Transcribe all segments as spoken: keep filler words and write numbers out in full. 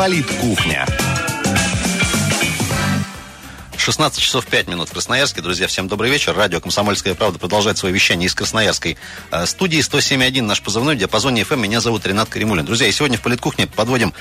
ПолитКухня. шестнадцать часов пять минут в Красноярске. Друзья, всем добрый вечер. Радио «Комсомольская правда» продолжает свое вещание из красноярской студии. сто семь и один наш позывной, диапазон эф эм. Меня зовут Ренат Каримуллин. Друзья, и сегодня в ПолитКухне подводим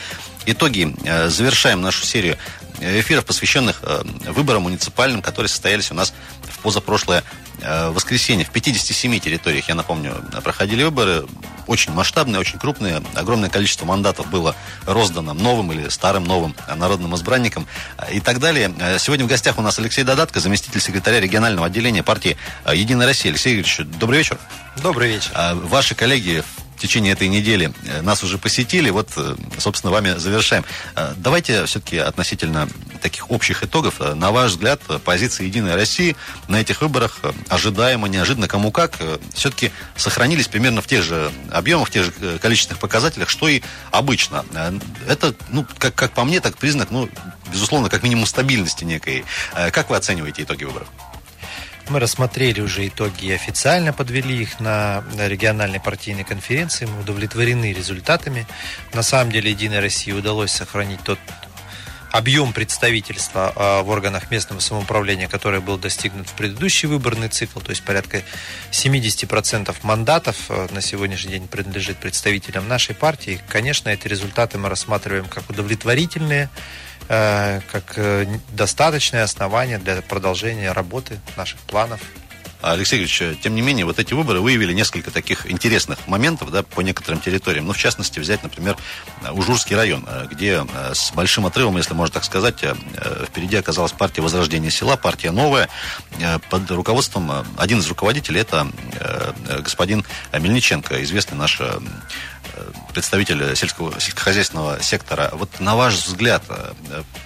итоги, завершаем нашу серию эфиров, посвященных выборам муниципальным, которые состоялись у нас в позапрошлое воскресенье. В пятидесяти семи территориях, я напомню, проходили выборы. Очень масштабные, очень крупные. Огромное количество мандатов было роздано новым или старым новым народным избранникам и так далее. Сегодня в гостях у нас Алексей Додатко, заместитель секретаря регионального отделения партии «Единая Россия». Алексей Игоревич, добрый вечер. Добрый вечер. Ваши коллеги в течение этой недели нас уже посетили. Вот, собственно, вами завершаем. Давайте все-таки относительно таких общих итогов. На ваш взгляд, позиции «Единой России» на этих выборах, ожидаемо, неожиданно, кому как, все-таки сохранились примерно в тех же объемах, в тех же количественных показателях, что и обычно. Это, ну, как, как по мне, так признак, ну, безусловно, как минимум стабильности некой. Как вы оцениваете итоги выборов? Мы рассмотрели уже итоги и официально подвели их на региональной партийной конференции. Мы удовлетворены результатами. На самом деле, «Единой России» удалось сохранить тот объем представительства в органах местного самоуправления, который был достигнут в предыдущий выборный цикл, то есть порядка семьдесят процентов мандатов на сегодняшний день принадлежит представителям нашей партии. Конечно, эти результаты мы рассматриваем как удовлетворительные, как достаточное основание для продолжения работы наших планов. Алексей Игоревич, тем не менее, вот эти выборы выявили несколько таких интересных моментов, да, по некоторым территориям. Ну, в частности, взять, например, Ужурский район, где с большим отрывом, если можно так сказать, впереди оказалась партия «Возрождение села», партия новая, под руководством, один из руководителей, это господин Мельниченко, известный наш представитель сельского, сельскохозяйственного сектора. Вот на ваш взгляд,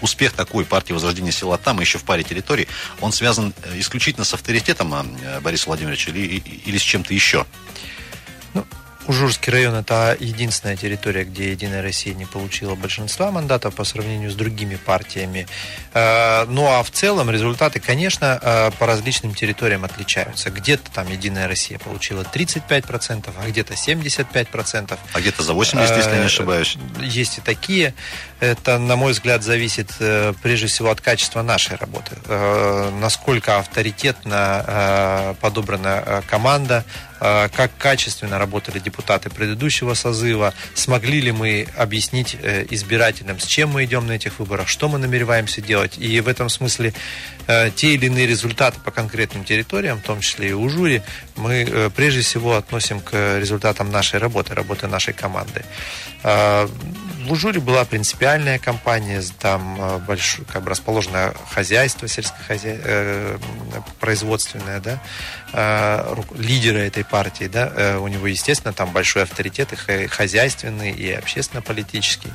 успех такой партии «Возрождение села» там, еще в паре территорий, он связан исключительно с авторитетом Бориса Владимировича или, или с чем-то еще? Ну, Ужурский район – это единственная территория, где «Единая Россия» не получила большинства мандатов по сравнению с другими партиями. Ну, а в целом результаты, конечно, по различным территориям отличаются. Где-то там «Единая Россия» получила тридцать пять процентов, а где-то семьдесят пять процентов. А где-то за восемьдесят процентов, если не ошибаюсь. Есть и такие. Это, на мой взгляд, зависит прежде всего от качества нашей работы. Насколько авторитетно подобрана команда, как качественно работали депутаты предыдущего созыва, смогли ли мы объяснить избирателям, с чем мы идем на этих выборах, что мы намереваемся делать. И в этом смысле те или иные результаты по конкретным территориям, в том числе и Ужуре, мы прежде всего относим к результатам нашей работы, работы нашей команды. В Ужуре была принципиальная кампания, там большое, как бы расположено хозяйство сельскохозяйственное, производственное, да, лидеры этой партии, да, у него, естественно, там большой авторитет и хозяйственный, и общественно-политический.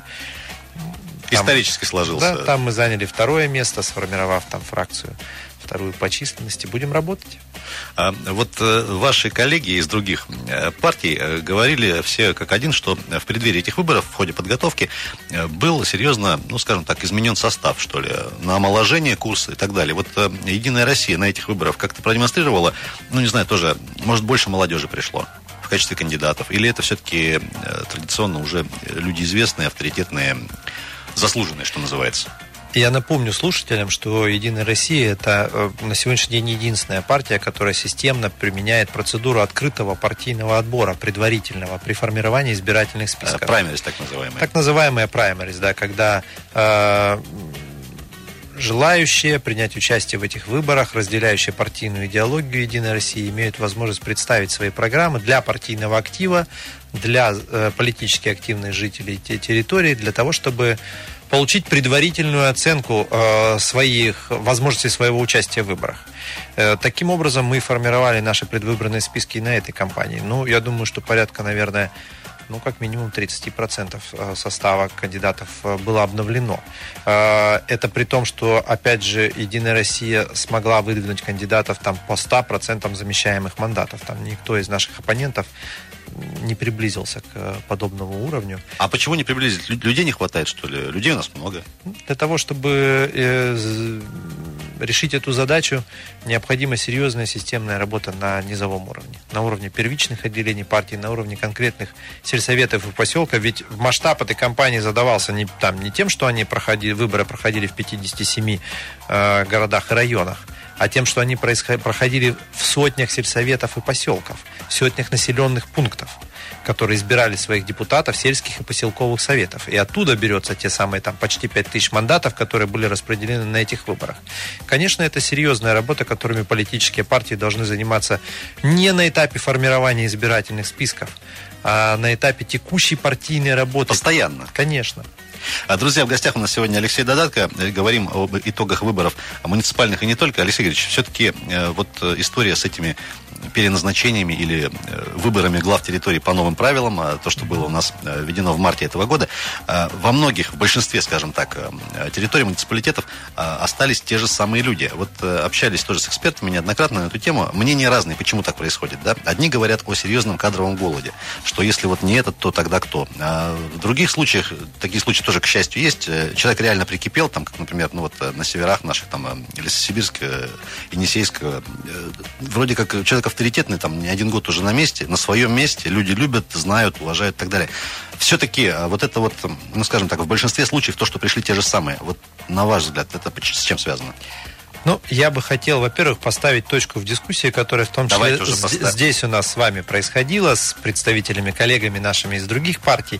Там, исторически сложился. Да, там мы заняли второе место, сформировав там фракцию вторую по численности. Будем работать. А, вот э, ваши коллеги из других э, партий э, говорили все как один, что в преддверии этих выборов, в ходе подготовки, э, был серьезно, ну, скажем так, изменен состав, что ли, на омоложение курса и так далее. Вот э, «Единая Россия» на этих выборах как-то продемонстрировала, ну, не знаю, тоже, может, больше молодежи пришло в качестве кандидатов? Или это все-таки э, традиционно уже люди известные, авторитетные, заслуженные, что называется? Я напомню слушателям, что «Единая Россия» – это на сегодняшний день единственная партия, которая системно применяет процедуру открытого партийного отбора, предварительного, при формировании избирательных списков. Праймериз, так называемая. Так называемая праймериз, да, когда э, желающие принять участие в этих выборах, разделяющие партийную идеологию «Единой России», имеют возможность представить свои программы для партийного актива, для э, политически активных жителей территории, для того, чтобы получить предварительную оценку э, своих возможностей своего участия в выборах. Э, таким образом, мы формировали наши предвыборные списки на этой кампании. Ну, я думаю, что порядка, наверное, ну, как минимум тридцать процентов состава кандидатов было обновлено. Э, это при том, что, опять же, «Единая Россия» смогла выдвинуть кандидатов там по сто процентов замещаемых мандатов. Там никто из наших оппонентов не приблизился к подобному уровню. А почему не приблизить? Людей не хватает, что ли? Людей у нас много. Для того, чтобы решить эту задачу необходима серьезная системная работа на низовом уровне, на уровне первичных отделений партии, на уровне конкретных сельсоветов и поселков. Ведь масштаб этой кампании задавался не, там, не тем, что они проходили, выборы проходили в пятидесяти семи э, городах и районах, а тем, что они происход... проходили в сотнях сельсоветов и поселков, в сотнях населенных пунктов, которые избирали своих депутатов сельских и поселковых советов. И оттуда берется те самые там, почти пять тысяч мандатов, которые были распределены на этих выборах. Конечно, это серьезная работа, которыми политические партии должны заниматься не на этапе формирования избирательных списков, а на этапе текущей партийной работы. Постоянно. Конечно. Друзья, в гостях у нас сегодня Алексей Додатко. Говорим об итогах выборов муниципальных и не только. Алексей Игоревич, все-таки вот история с этими переназначениями или выборами глав территорий по новым правилам, то, что было у нас введено в марте этого года, во многих, в большинстве, скажем так, территорий муниципалитетов остались те же самые люди. Вот общались тоже с экспертами неоднократно на эту тему. Мнения разные, почему так происходит, да? Одни говорят о серьезном кадровом голоде, что если вот не этот, то тогда кто? А в других случаях, такие случаи тоже, к счастью, есть. Человек реально прикипел, там, как, например, ну вот на северах наших, там, Лесосибирск, Енисейск, вроде как человек авторитетный, там, не один год уже на месте, на своем месте, люди любят, знают, уважают и так далее. Все-таки вот это вот, ну, скажем так, в большинстве случаев то, что пришли те же самые, вот на ваш взгляд, это с чем связано? Ну, я бы хотел, во-первых, поставить точку в дискуссии, которая в том числе здесь у нас с вами происходила, с представителями, коллегами нашими из других партий,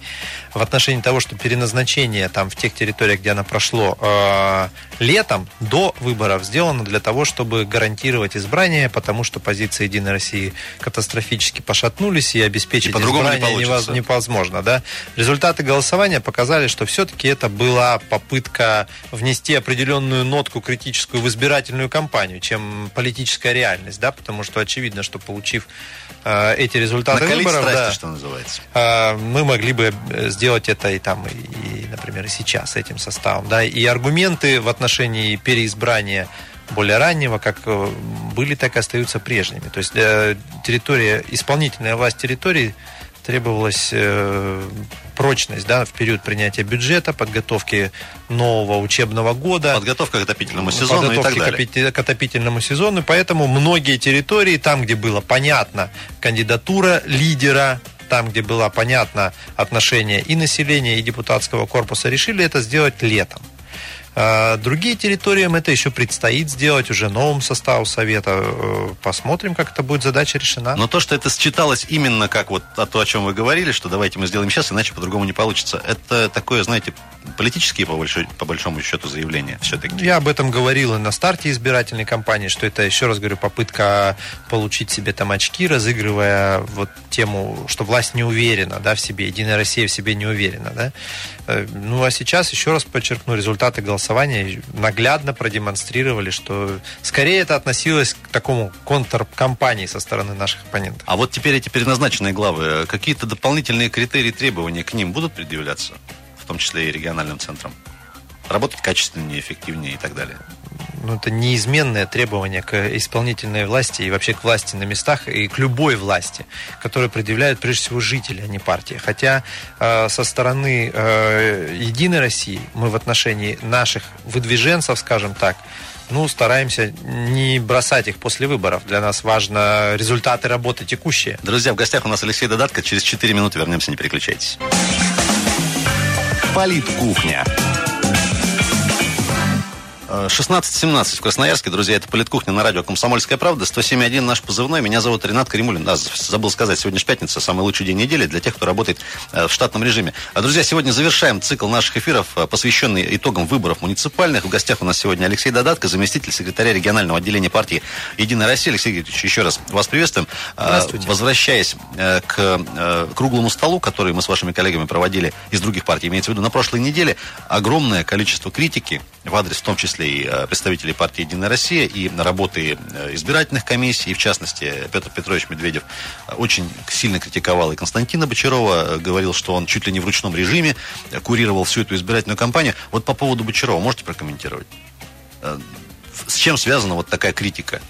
в отношении того, что переназначение там в тех территориях, где оно прошло э- летом, до выборов, сделано для того, чтобы гарантировать избрание, потому что позиции «Единой России» катастрофически пошатнулись, и обеспечить и избрание не невозможно. Да? Результаты голосования показали, что все-таки это была попытка внести определенную нотку критическую в избирание, кампанию, чем политическая реальность, да, потому что очевидно, что получив э, эти результаты накалить выборов, страсти, да, что называется. Э, мы могли бы сделать это и там, и, например, и сейчас этим составом, да, и аргументы в отношении переизбрания более раннего, как были, так и остаются прежними. То есть э, территория, исполнительная власть территории требовалась э, прочность, да, в период принятия бюджета, подготовки нового учебного года. Подготовка к отопительному сезону подготовки и так далее. К отопительному сезону. Поэтому многие территории, там, где было понятно кандидатура лидера, там, где было понятно отношение и населения, и депутатского корпуса, решили это сделать летом. Другие территории им это еще предстоит сделать уже новым составу совета. Посмотрим, как это будет задача решена. Но то, что это считалось именно как вот то, о чем вы говорили, что давайте мы сделаем сейчас, иначе по-другому не получится, это такое, знаете, политические, по, больш... по большому счету, заявления все-таки. Я об этом говорил и на старте избирательной кампании, что это, еще раз говорю, попытка получить себе там очки, разыгрывая вот тему, что власть не уверена, да, в себе, Единая Россия в себе не уверена, да. Ну, а сейчас, еще раз подчеркну, результаты голосования наглядно продемонстрировали, что скорее это относилось к такому контркампании со стороны наших оппонентов. А вот теперь эти переназначенные главы, какие-то дополнительные критерии, требования к ним будут предъявляться, в том числе и региональным центрам? Работать качественнее, эффективнее и так далее? Ну, это неизменное требование к исполнительной власти и вообще к власти на местах и к любой власти, которую предъявляют прежде всего жители, а не партии. Хотя э, со стороны э, «Единой России» мы в отношении наших выдвиженцев, скажем так, ну, стараемся не бросать их после выборов. Для нас важны результаты работы текущие. Друзья, в гостях у нас Алексей Додатко. Через четыре минуты вернемся, не переключайтесь. Политкухня. шестнадцать семнадцать в Красноярске, друзья, это «ПолитКухня» на радио «Комсомольская правда», сто семь и один наш позывной, меня зовут Ренат Каримуллин, да, забыл сказать, сегодня же пятница, самый лучший день недели для тех, кто работает в штатном режиме. Друзья, сегодня завершаем цикл наших эфиров, посвященный итогам выборов муниципальных. В гостях у нас сегодня Алексей Додатко, заместитель секретаря регионального отделения партии «Единая Россия». Алексей Игоревич, еще раз вас приветствуем. Здравствуйте. Возвращаясь к круглому столу, который мы с вашими коллегами проводили из других партий, имеется в виду, на прошлой неделе огромное количество критики в адрес, в том числе, и представителей партии «Единая Россия», и работы избирательных комиссий, и в частности Петр Петрович Медведев очень сильно критиковал и Константина Бочарова, говорил, что он чуть ли не в ручном режиме курировал всю эту избирательную кампанию. Вот по поводу Бочарова можете прокомментировать? С чем связана вот такая критика?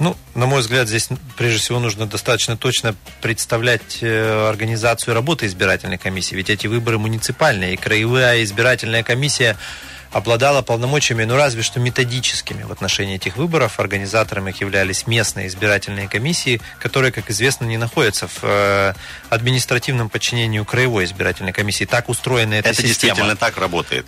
Ну, на мой взгляд, здесь прежде всего нужно достаточно точно представлять организацию работы избирательной комиссии, ведь эти выборы муниципальные, и краевая избирательная комиссия обладала полномочиями, ну разве что методическими в отношении этих выборов. Организаторами их являлись местные избирательные комиссии, которые, как известно, не находятся в э, административном подчинении краевой избирательной комиссии. Так устроена эта это система. Это действительно так работает?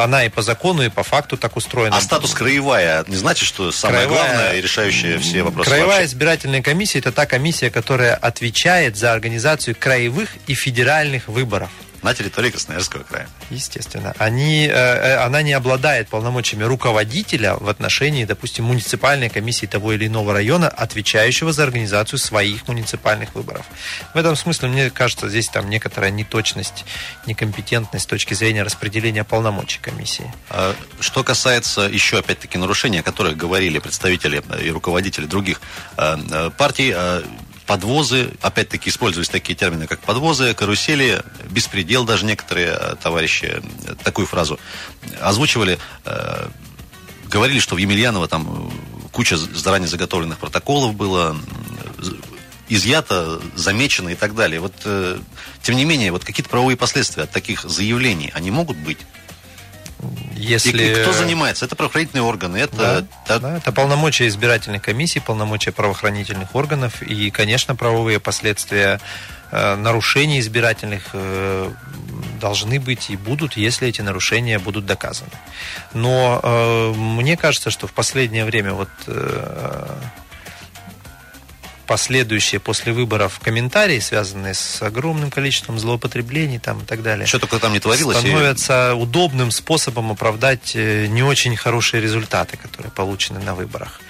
Она и по закону, и по факту так устроена. А статус краевая не значит, что самое краевая, главное и решающее все вопросы? Краевая вообще? избирательная комиссия – это та комиссия, которая отвечает за организацию краевых и федеральных выборов на территории Красноярского края. Естественно. Они, э, она не обладает полномочиями руководителя в отношении, допустим, муниципальной комиссии того или иного района, отвечающего за организацию своих муниципальных выборов. В этом смысле, мне кажется, здесь там некоторая неточность, некомпетентность с точки зрения распределения полномочий комиссии. Что касается еще, опять-таки, нарушений, о которых говорили представители и руководители других э, партий, э, подвозы, опять-таки используются такие термины, как подвозы, карусели, беспредел, даже некоторые товарищи такую фразу озвучивали, э, говорили, что в Емельяново там куча заранее заготовленных протоколов было, изъято, замечено и так далее. Вот, э, тем не менее, вот какие-то правовые последствия от таких заявлений, они могут быть? Если... И кто занимается? Это правоохранительные органы. Это... Да, да, это полномочия избирательной комиссии, полномочия правоохранительных органов и, конечно, правовые последствия э, нарушений избирательных э, должны быть и будут, если эти нарушения будут доказаны. Но э, мне кажется, что в последнее время вот... Э, последующие после выборов комментарии, связанные с огромным количеством злоупотреблений там, и так далее, что только там не творилось, становятся и... удобным способом оправдать не очень хорошие результаты, которые получены на выборах.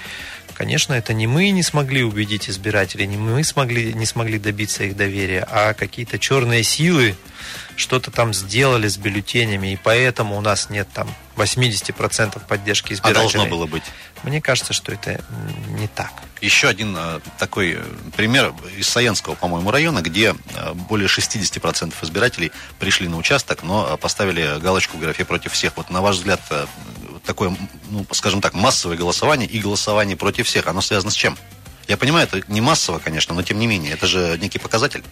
Конечно, это не мы не смогли убедить избирателей, не мы смогли, не смогли добиться их доверия, а какие-то черные силы что-то там сделали с бюллетенями, и поэтому у нас нет там восемьдесят процентов поддержки избирателей. А должно было быть? Мне кажется, что это не так. Еще один такой пример из Саянского, по-моему, района, где более шестьдесят процентов избирателей пришли на участок, но поставили галочку в графе «против всех». Вот на ваш взгляд... такое, ну, скажем так, массовое голосование и голосование против всех, оно связано с чем? Я понимаю, это не массово, конечно, но тем не менее, это же некий показатель.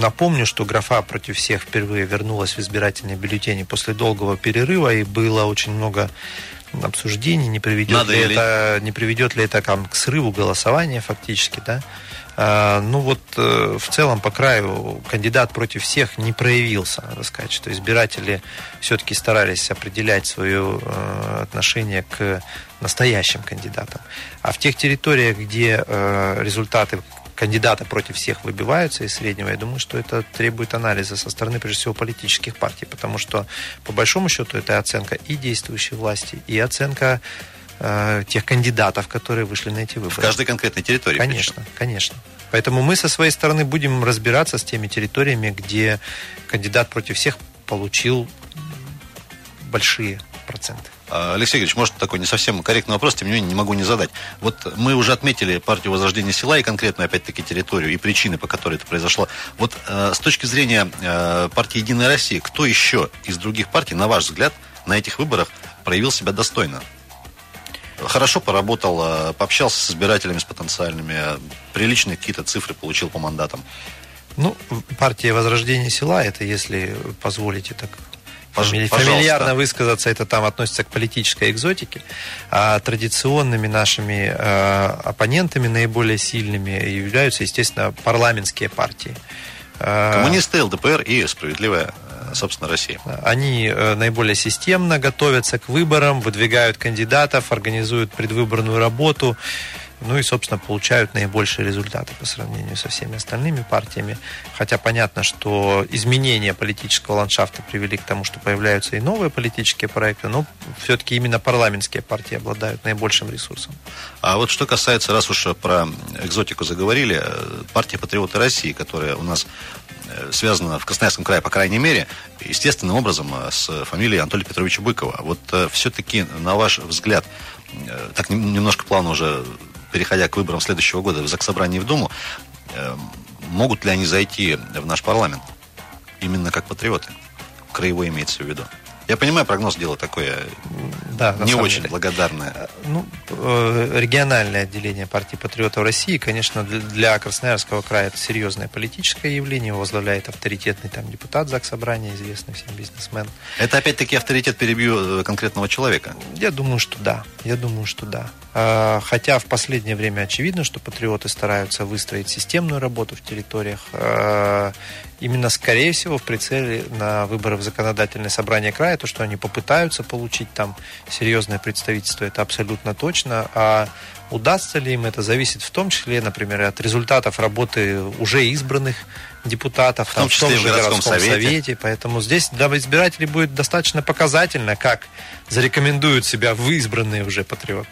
Напомню, что графа «против всех» впервые вернулась в избирательные бюллетени после долгого перерыва, и было очень много обсуждений, не приведет ли, ли это, не приведет ли это там, к срыву голосования фактически, да? Ну вот в целом по краю кандидат «против всех» не проявился, надо сказать, что избиратели все-таки старались определять свое отношение к настоящим кандидатам. А в тех территориях, где результаты кандидата «против всех» выбиваются из среднего, я думаю, что это требует анализа со стороны, прежде всего, политических партий, потому что, по большому счету, это оценка и действующей власти, и оценка тех кандидатов, которые вышли на эти выборы. В каждой конкретной территории. Конечно, причем. конечно. Поэтому мы со своей стороны будем разбираться с теми территориями, где кандидат «против всех» получил большие проценты. Алексей Игоревич, может, такой не совсем корректный вопрос, тем не менее, не могу не задать. Вот мы уже отметили партию «Возрождение села» и конкретную, опять-таки, территорию, и причины, по которой это произошло. Вот э, с точки зрения э, партии «Единая Россия», кто еще из других партий, на ваш взгляд, на этих выборах проявил себя достойно? Хорошо поработал, пообщался с избирателями, с потенциальными, приличные какие-то цифры получил по мандатам. Ну, партия «Возрождение села», это, если позволите так Фами- фамильярно высказаться, это там относится к политической экзотике. А традиционными нашими э, оппонентами наиболее сильными являются, естественно, парламентские партии. Коммунисты, ЛДПР и «Справедливая», собственно, Россия. Они наиболее системно готовятся к выборам, выдвигают кандидатов, организуют предвыборную работу, ну и, собственно, получают наибольшие результаты по сравнению со всеми остальными партиями. Хотя понятно, что изменения политического ландшафта привели к тому, что появляются и новые политические проекты, но все-таки именно парламентские партии обладают наибольшим ресурсом. А вот что касается, раз уж про экзотику заговорили, партия «Патриоты России», которая у нас связана в Красноярском крае, по крайней мере, естественным образом с фамилией Анатолия Петровича Быкова. Вот все-таки, на ваш взгляд, так немножко плавно уже переходя к выборам следующего года в Заксобрании и в Думу, могут ли они зайти в наш парламент именно как патриоты? Краевой имеется в виду. Я понимаю, прогноз дело такое, да, не очень благодарное. Ну, региональное отделение партии «Патриотов России», конечно, для Красноярского края это серьезное политическое явление. Его возглавляет авторитетный там депутат Заксобрания, известный всем бизнесмен. Это опять-таки авторитет перебью конкретного человека? Я думаю, что да. Я думаю, что да. Хотя в последнее время очевидно, что патриоты стараются выстроить системную работу в территориях. Именно, скорее всего, в прицеле на выборы в законодательное собрание края, то, что они попытаются получить там серьезное представительство, это абсолютно точно. А удастся ли им это, зависит в том числе, например, от результатов работы уже избранных депутатов, в том, там, числе в том же в городском, городском совете. совете. Поэтому здесь для избирателей будет достаточно показательно, как зарекомендуют себя избранные уже патриоты.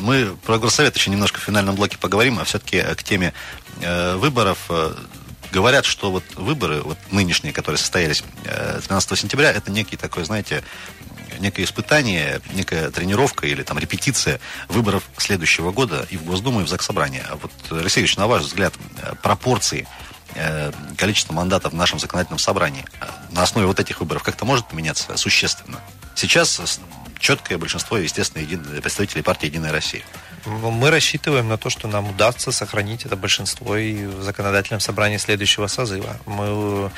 Мы про горсовет еще немножко в финальном блоке поговорим, а все-таки к теме выборов. Говорят, что вот выборы вот нынешние, которые состоялись тринадцатого сентября, это некий такой, знаете, некое испытание, некая тренировка или там репетиция выборов следующего года и в Госдуму, и в Заксобрание. А вот, Алексей Ильич, на ваш взгляд, пропорции количества мандатов в нашем законодательном собрании на основе вот этих выборов как-то может поменяться существенно? Сейчас четкое большинство, естественно, еди... представителей партии «Единая Россия». Мы рассчитываем на то, что нам удастся сохранить это большинство и в законодательном собрании следующего созыва. Мы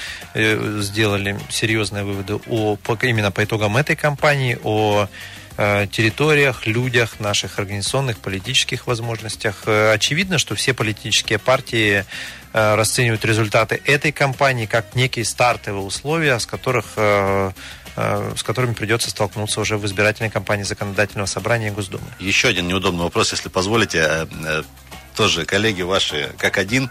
сделали серьезные выводы о, именно по итогам этой кампании, о территориях, людях, наших организационных, политических возможностях. Очевидно, что все политические партии расценивают результаты этой кампании как некие стартовые условия, с которых... с которыми придется столкнуться уже в избирательной кампании законодательного собрания и Госдумы. Еще один неудобный вопрос, если позволите. Тоже коллеги ваши, как один,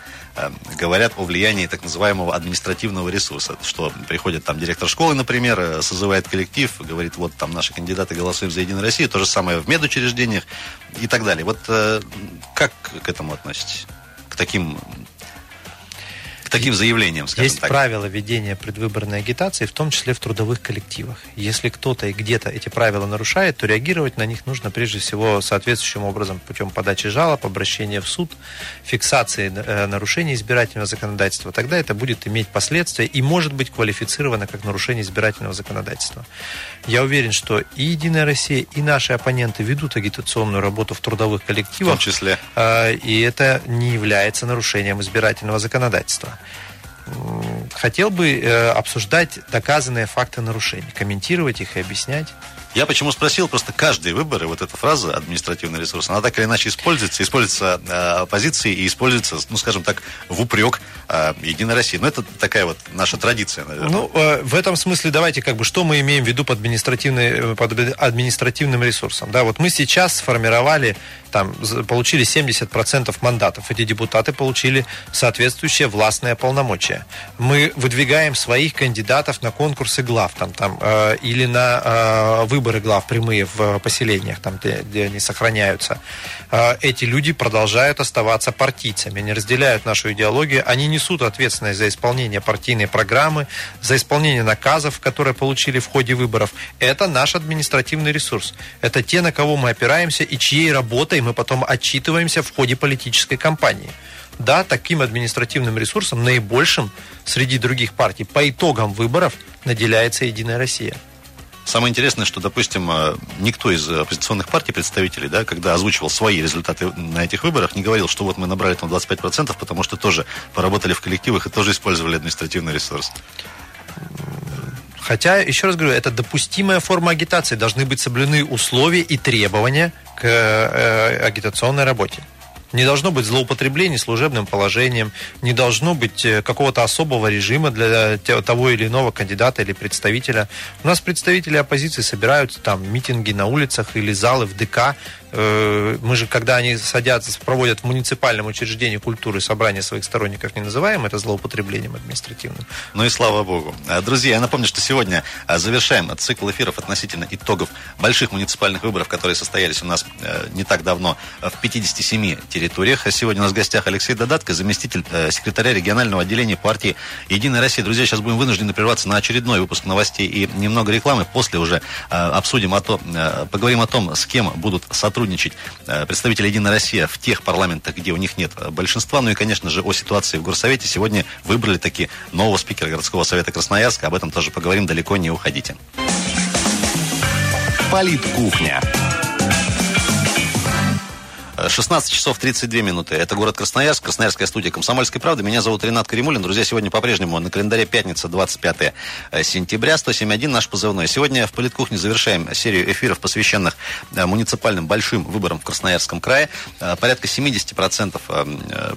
говорят о влиянии так называемого административного ресурса, что приходит там директор школы, например, созывает коллектив, говорит, вот там наши кандидаты голосуют за «Единую Россию», то же самое в медучреждениях и так далее. Вот как к этому относитесь? К таким... таким заявлением, скажем так. Есть правила ведения предвыборной агитации, в том числе в трудовых коллективах. Если кто-то и где-то эти правила нарушает, то реагировать на них нужно прежде всего соответствующим образом, путем подачи жалоб, обращения в суд, фиксации нарушений избирательного законодательства. Тогда это будет иметь последствия и может быть квалифицировано как нарушение избирательного законодательства. Я уверен, что и «Единая Россия», и наши оппоненты ведут агитационную работу в трудовых коллективах. В том числе. И это не является нарушением избирательного законодательства. Хотел бы э, обсуждать доказанные факты нарушений, комментировать их и объяснять. Я почему спросил, просто каждые выборы, вот эта фраза «административный ресурс», она так или иначе используется, используется э, оппозицией и используется, ну, скажем так, в упрек э, «Единой России». Ну, это такая вот наша традиция, наверное. Ну, э, в этом смысле давайте как бы, что мы имеем в виду под, административный, под административным ресурсом. Да, вот мы сейчас сформировали, там, получили семьдесят процентов мандатов. Эти депутаты получили соответствующие властные полномочия. Мы выдвигаем своих кандидатов на конкурсы глав, там, там, э, или на э, выборы. Выборы глав прямые в поселениях, там, где, где они сохраняются. Эти люди продолжают оставаться партийцами, они разделяют нашу идеологию, они несут ответственность за исполнение партийной программы, за исполнение наказов, которые получили в ходе выборов. Это наш административный ресурс. Это те, на кого мы опираемся и чьей работой мы потом отчитываемся в ходе политической кампании. Да, таким административным ресурсом, наибольшим среди других партий, по итогам выборов наделяется «Единая Россия». Самое интересное, что, допустим, никто из оппозиционных партий, представителей, да, когда озвучивал свои результаты на этих выборах, не говорил, что вот мы набрали там двадцать пять процентов, потому что тоже поработали в коллективах и тоже использовали административный ресурс. Хотя, еще раз говорю, это допустимая форма агитации. Должны быть соблюдены условия и требования к агитационной работе. Не должно быть злоупотреблений служебным положением, не должно быть какого-то особого режима для того или иного кандидата или представителя. У нас представители оппозиции собираются там митинги на улицах или залы в ДК. Мы же, когда они садятся, проводят в муниципальном учреждении культуры собрание своих сторонников, не называем это злоупотреблением административным. Ну и слава богу. Друзья, я напомню, что сегодня завершаем цикл эфиров относительно итогов больших муниципальных выборов, которые состоялись у нас не так давно в пятидесяти семи территориях. Сегодня у нас в гостях Алексей Додатко, заместитель секретаря регионального отделения партии «Единая Россия». Друзья, сейчас будем вынуждены прерваться на очередной выпуск новостей и немного рекламы. После уже обсудим, о том, поговорим о том, с кем будут сотрудничать сотрудничать представители «Единой России» в тех парламентах, где у них нет большинства. Ну и, конечно же, о ситуации в горсовете. Сегодня выбрали таки нового спикера городского совета Красноярска. Об этом тоже поговорим. Далеко не уходите. ПолитКухня. шестнадцать часов тридцать две минуты. Это город Красноярск, Красноярская студия «Комсомольской правды». Меня зовут Ренат Каримуллин. Друзья, сегодня по-прежнему на календаре пятница, двадцать пятое сентября, сто семь целых одна десятая наш позывной. Сегодня в ПолитКухне завершаем серию эфиров, посвященных муниципальным большим выборам в Красноярском крае. Порядка семьдесят процентов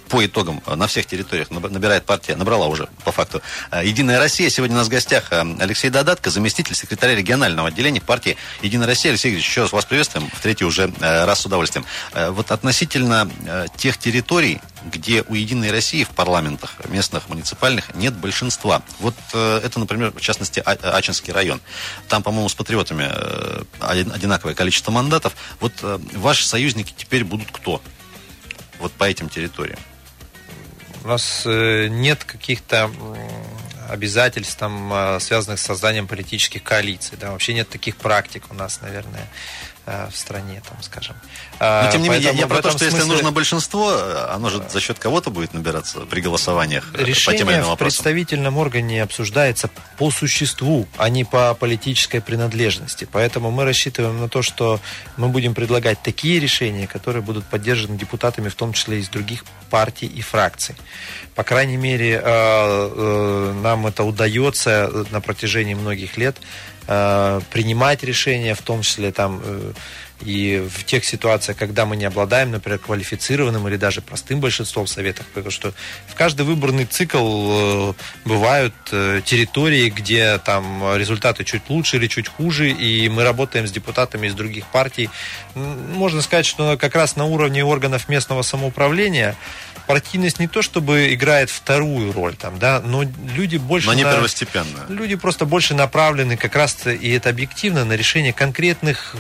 по итогам на всех территориях набирает партия, набрала уже по факту «Единая Россия». Сегодня у нас в гостях Алексей Додатко, заместитель секретаря регионального отделения партии «Единая Россия». Алексей Игоревич, еще раз вас приветствуем, в третий уже раз с удовольствием. Вот относительно э, тех территорий, где у «Единой России» в парламентах местных, муниципальных нет большинства. Вот э, это, например, в частности, а- Ачинский район. Там, по-моему, с «Патриотами» э, одинаковое количество мандатов. Вот э, ваши союзники теперь будут кто? Вот по этим территориям. У нас э, нет каких-то обязательств, там, э, связанных с созданием политических коалиций. Да? Вообще нет таких практик у нас, наверное, в стране, там, скажем. Но, тем не менее, я, я про то, что смысле... если нужно большинство, оно же за счет кого-то будет набираться при голосованиях решение по тем или иным вопросам. В представительном органе обсуждается по существу, а не по политической принадлежности. Поэтому мы рассчитываем на то, что мы будем предлагать такие решения, которые будут поддержаны депутатами, в том числе из других партий и фракций. По крайней мере, нам это удается на протяжении многих лет принимать решения, в том числе там и в тех ситуациях, когда мы не обладаем, например, квалифицированным или даже простым большинством в советах, потому что в каждый выборный цикл бывают территории, где там результаты чуть лучше или чуть хуже, и мы работаем с депутатами из других партий. Можно сказать, что как раз на уровне органов местного самоуправления партийность не то чтобы играет вторую роль там, да, но люди больше... Но не первостепенно. Люди просто больше направлены как раз, и это объективно, на решение конкретных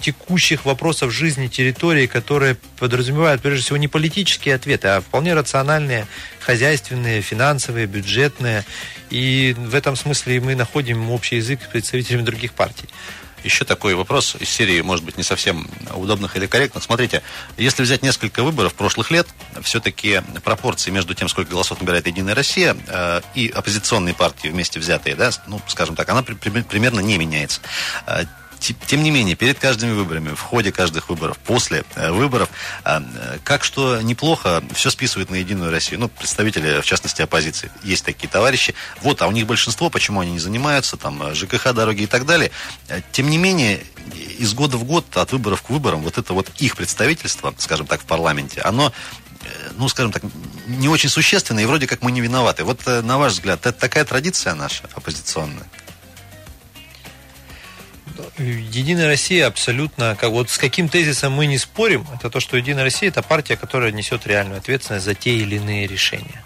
текущих вопросов жизни территории, которые подразумевают, прежде всего, не политические ответы, а вполне рациональные, хозяйственные, финансовые, бюджетные. И в этом смысле мы находим общий язык с представителями других партий. Еще такой вопрос из серии, может быть, не совсем удобных или корректных. Смотрите, если взять несколько выборов прошлых лет, все-таки пропорции между тем, сколько голосов набирает «Единая Россия» и оппозиционные партии вместе взятые, да, ну, скажем так, она при- при- примерно не меняется. Тем не менее, перед каждыми выборами, в ходе каждых выборов, после выборов, как что неплохо, все списывают на «Единую Россию». Ну, представители, в частности, оппозиции. Есть такие товарищи. Вот, а у них большинство, почему они не занимаются, там, ЖКХ, дороги и так далее. Тем не менее, из года в год, от выборов к выборам, вот это вот их представительство, скажем так, в парламенте, оно, ну, скажем так, не очень существенно, и вроде как мы не виноваты. Вот, на ваш взгляд, это такая традиция наша оппозиционная? «Единая Россия» абсолютно, как, вот с каким тезисом мы не спорим, это то, что «Единая Россия» — это партия, которая несет реальную ответственность за те или иные решения.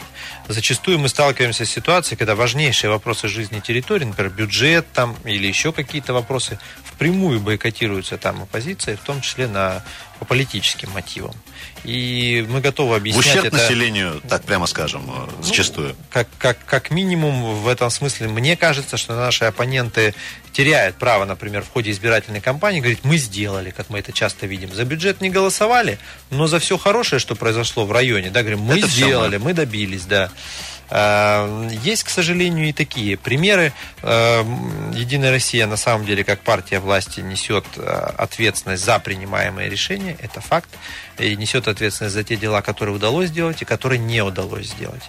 Зачастую мы сталкиваемся с ситуацией, когда важнейшие вопросы жизни территории, например, бюджет там, или еще какие-то вопросы, впрямую бойкотируются там оппозицией, в том числе на, по политическим мотивам. И мы готовы объяснять это... В ущерб населению, так прямо скажем, ну, зачастую. Как, как, как минимум, в этом смысле, мне кажется, что наши оппоненты теряют право, например, в ходе избирательной кампании говорить: мы сделали, как мы это часто видим. За бюджет не голосовали, но за все хорошее, что произошло в районе, да, говорим, мы это сделали, мы добились, да. Есть, к сожалению, и такие примеры. «Единая Россия» на самом деле, как партия власти, несет ответственность за принимаемые решения, это факт, и несет ответственность за те дела, которые удалось сделать и которые не удалось сделать.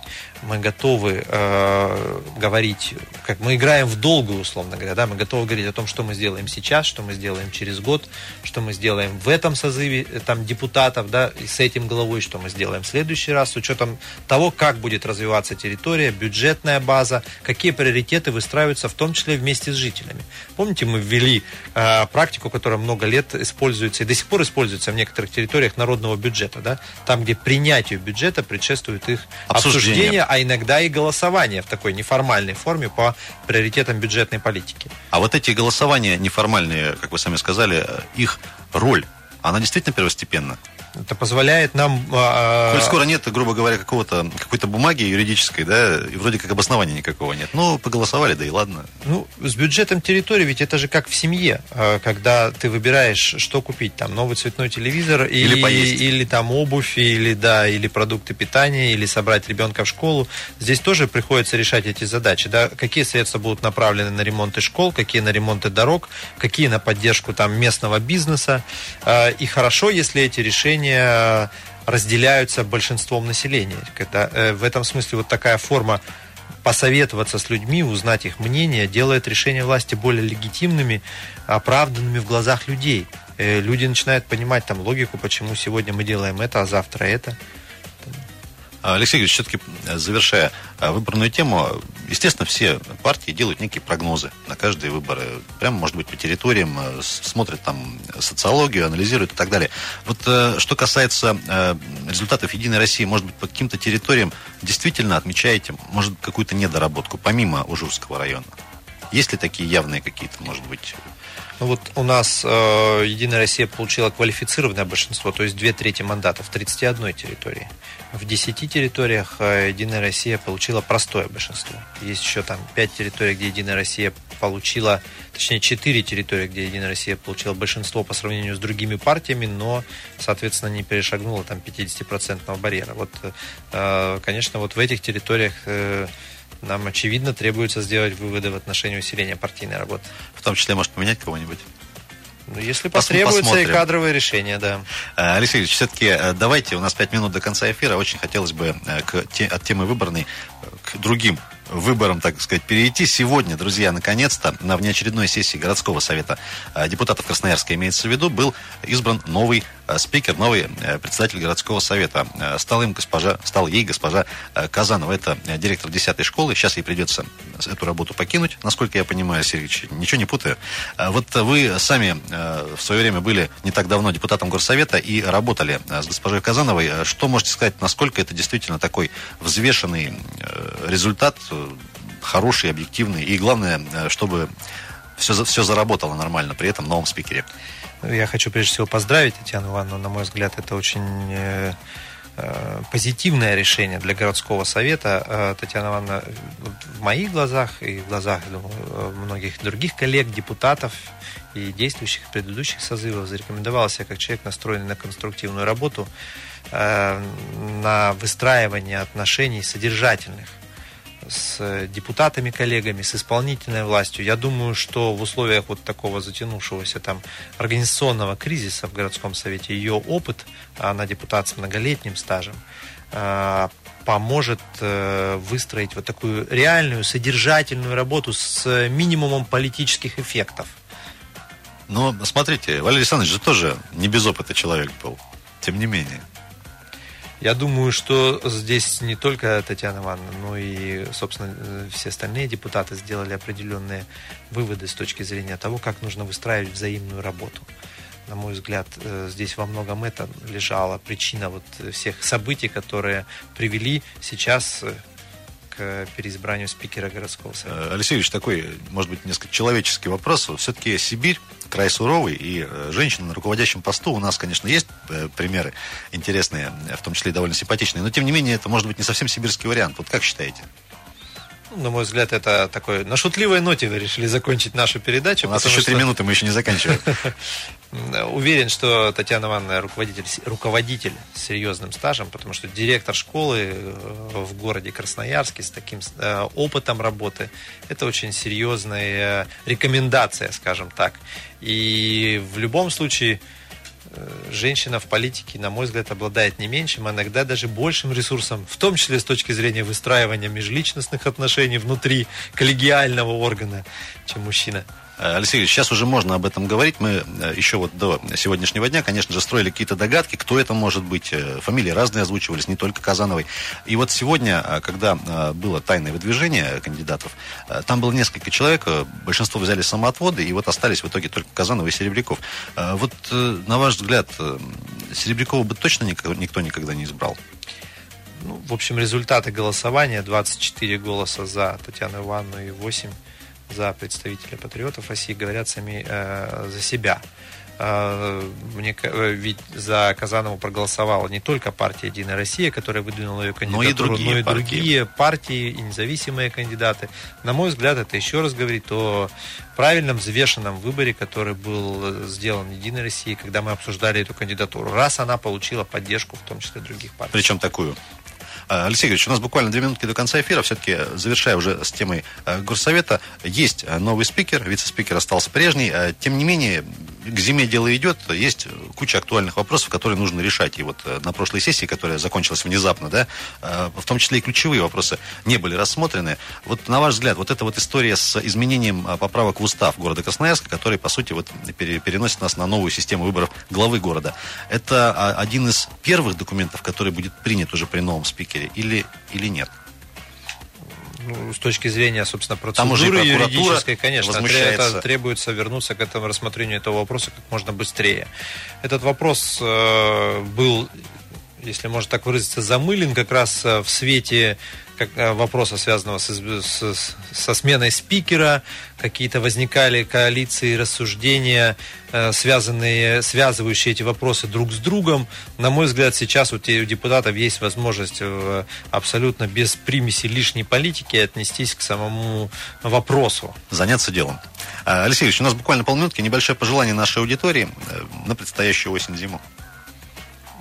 Мы готовы э, говорить, как мы играем в долгую, условно говоря, да, мы готовы говорить о том, что мы сделаем сейчас, что мы сделаем через год, что мы сделаем в этом созыве там, депутатов, да, и с этим главой, что мы сделаем в следующий раз, с учетом того, как будет развиваться территория, территория, бюджетная база, какие приоритеты выстраиваются, в том числе вместе с жителями. Помните, мы ввели э, практику, которая много лет используется и до сих пор используется в некоторых территориях народного бюджета, да? Там, где принятию бюджета предшествует их обсуждение, обсуждение, а иногда и голосование в такой неформальной форме по приоритетам бюджетной политики. А вот эти голосования неформальные, как вы сами сказали, их роль, она действительно первостепенна? Это позволяет нам... Коль скоро нет, грубо говоря, какого-то, какой-то бумаги юридической, да, и вроде как обоснования никакого нет. Ну, поголосовали, да и ладно. Ну, с бюджетом территории, ведь это же как в семье, когда ты выбираешь, что купить, там, новый цветной телевизор, или, или, или там обувь, или, да, или продукты питания, или собрать ребенка в школу. Здесь тоже приходится решать эти задачи, да, какие средства будут направлены на ремонты школ, какие на ремонты дорог, какие на поддержку там местного бизнеса. И хорошо, если эти решения разделяются большинством населения. Когда, э, в этом смысле вот такая форма посоветоваться с людьми, узнать их мнение, делает решения власти более легитимными, оправданными в глазах людей. Э, люди начинают понимать там логику, почему сегодня мы делаем это, а завтра это. Алексей Георгиевич, все-таки завершая выборную тему, естественно, все партии делают некие прогнозы на каждые выборы. Прямо, может быть, по территориям, смотрят там социологию, анализируют и так далее. Вот что касается результатов «Единой России», может быть, по каким-то территориям действительно отмечаете, может, какую-то недоработку, помимо Ужурского района? Есть ли такие явные какие-то, может быть... Ну вот у нас э, «Единая Россия» получила квалифицированное большинство, то есть две трети мандатов в тридцати одной территории. В десяти территориях э, «Единая Россия» получила простое большинство. Есть еще там пять территорий, где «Единая Россия» получила, точнее четыре территории, где «Единая Россия» получила большинство по сравнению с другими партиями, но, соответственно, не перешагнула там пятидесятипроцентного барьера. Вот, э, конечно, вот в этих территориях... Э, нам, очевидно, требуется сделать выводы в отношении усиления партийной работы. В том числе, может, поменять кого-нибудь? Ну, если потребуется, посмотрим. И кадровые решения, да. Алексей Ильич, все-таки давайте, у нас пять минут до конца эфира, очень хотелось бы к, от темы выборной к другим выборам, так сказать, перейти. Сегодня, друзья, наконец-то, на внеочередной сессии городского совета депутатов Красноярска, имеется в виду, был избран новый спикер, новый председатель городского совета. Стал им госпожа, стал ей госпожа Казанова. Это директор десятой школы. Сейчас ей придется эту работу покинуть, насколько я понимаю, Сергеевич, ничего не путаю. Вот вы сами в свое время были не так давно депутатом горсовета и работали с госпожой Казановой. Что можете сказать, насколько это действительно такой взвешенный результат, хороший, объективный, и главное, чтобы все, все заработало нормально при этом новом спикере? Я хочу прежде всего поздравить Татьяну Ивановну. На мой взгляд, это очень э, э, позитивное решение для городского совета. Э, Татьяна Ивановна в моих глазах и в глазах, думаю, многих других коллег, депутатов и действующих предыдущих созывов зарекомендовала себя как человек, настроенный на конструктивную работу, э, на выстраивание отношений содержательных с депутатами, коллегами, с исполнительной властью. Я думаю, что в условиях вот такого затянувшегося там организационного кризиса в городском совете ее опыт, она депутат с многолетним стажем, поможет выстроить вот такую реальную содержательную работу с минимумом политических эффектов. Но смотрите, Валерий Александрович же тоже не без опыта человек был, тем не менее. Я думаю, что здесь не только Татьяна Ивановна, но и, собственно, все остальные депутаты сделали определенные выводы с точки зрения того, как нужно выстраивать взаимную работу. На мой взгляд, здесь во многом это лежала причина вот всех событий, которые привели сейчас к переизбранию спикера городского совета. Алексей Ильич, такой, может быть, несколько человеческий вопрос. Все-таки Сибирь, край суровый, и женщина на руководящем посту. У нас, конечно, есть примеры интересные, в том числе и довольно симпатичные, но, тем не менее, это, может быть, не совсем сибирский вариант. Вот как считаете? Ну, на мой взгляд, это такой... На шутливой ноте вы решили закончить нашу передачу. У нас еще три минуты, мы еще не заканчиваем. Уверен, что Татьяна Ивановна руководитель, руководитель с серьезным стажем, потому что директор школы в городе Красноярске с таким опытом работы, это очень серьезная рекомендация, скажем так. И в любом случае... Женщина в политике, на мой взгляд, обладает не меньшим, а иногда даже большим ресурсом, в том числе с точки зрения выстраивания межличностных отношений внутри коллегиального органа, чем мужчина. Алексей Ильич, сейчас уже можно об этом говорить. Мы еще вот до сегодняшнего дня, конечно же, строили какие-то догадки, кто это может быть. Фамилии разные озвучивались, не только Казановой. И вот сегодня, когда было тайное выдвижение кандидатов, там было несколько человек, большинство взяли самоотводы, и вот остались в итоге только Казанова и Серебряков. Вот, на ваш взгляд, Серебрякова бы точно никто никогда не избрал? Ну, в общем, результаты голосования: двадцать четыре голоса за Татьяну Ивановну и восемь за представителя «Патриотов России» говорят сами э, за себя. Мне, ведь за Казанову проголосовала не только партия «Единая Россия», которая выдвинула ее кандидатуру, но и другие, но и партии. другие партии и независимые кандидаты. На мой взгляд, это еще раз говорит о правильном, взвешенном выборе, который был сделан «Единой Россией», когда мы обсуждали эту кандидатуру, раз она получила поддержку, в том числе других партий. Причем такую. Алексей Игоревич, у нас буквально две минутки до конца эфира. Все-таки, завершая уже с темой Горсовета, есть новый спикер, вице-спикер остался прежний. Тем не менее, к зиме дело идет, есть куча актуальных вопросов, которые нужно решать. И вот на прошлой сессии, которая закончилась внезапно, да, в том числе и ключевые вопросы не были рассмотрены. Вот на ваш взгляд, вот эта вот история с изменением поправок в устав города Красноярска, который, по сути, вот переносит нас на новую систему выборов главы города, это один из первых документов, который будет принят уже при новом спикере или, или нет? Ну, с точки зрения, собственно, процедуры юридической, конечно, возмущается. Требуется вернуться к этому рассмотрению этого вопроса как можно быстрее. Этот вопрос э, был, если можно так выразиться, замылен как раз в свете как, вопроса, связанного с, с, со сменой спикера. Какие-то возникали коалиции, рассуждения, связанные, связывающие эти вопросы друг с другом. На мой взгляд, сейчас у депутатов есть возможность абсолютно без примеси лишней политики отнестись к самому вопросу. Заняться делом. Алексей Ильич, у нас буквально полминутки. Небольшое пожелание нашей аудитории на предстоящую осень-зиму.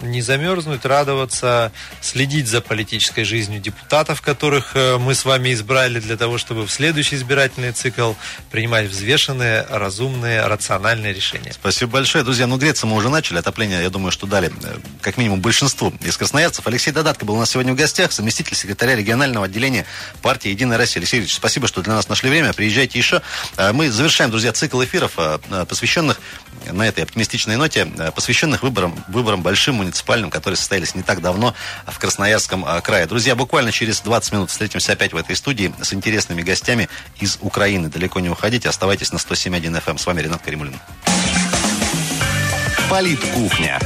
Не замерзнуть, радоваться, следить за политической жизнью депутатов, которых мы с вами избрали, для того, чтобы в следующий избирательный цикл принимать взвешенные, разумные, рациональные решения. Спасибо большое, друзья. Ну, греться мы уже начали. Отопление, я думаю, что дали как минимум большинству из красноярцев. Алексей Додатко был у нас сегодня в гостях, заместитель секретаря регионального отделения партии «Единая Россия». Алексей Ильич, спасибо, что для нас нашли время. Приезжайте еще. Мы завершаем, друзья, цикл эфиров, посвященных на этой оптимистичной ноте, посвященных выборам, выборам большим муниципальным, которые состоялись не так давно в Красноярском крае. Друзья, буквально через двадцать минут встретимся опять в этой студии с интересными гостями из Украины. Далеко не уходите, оставайтесь на сто семь целых одна десятая эф эм. С вами Ренат Каримуллин. Политкухня.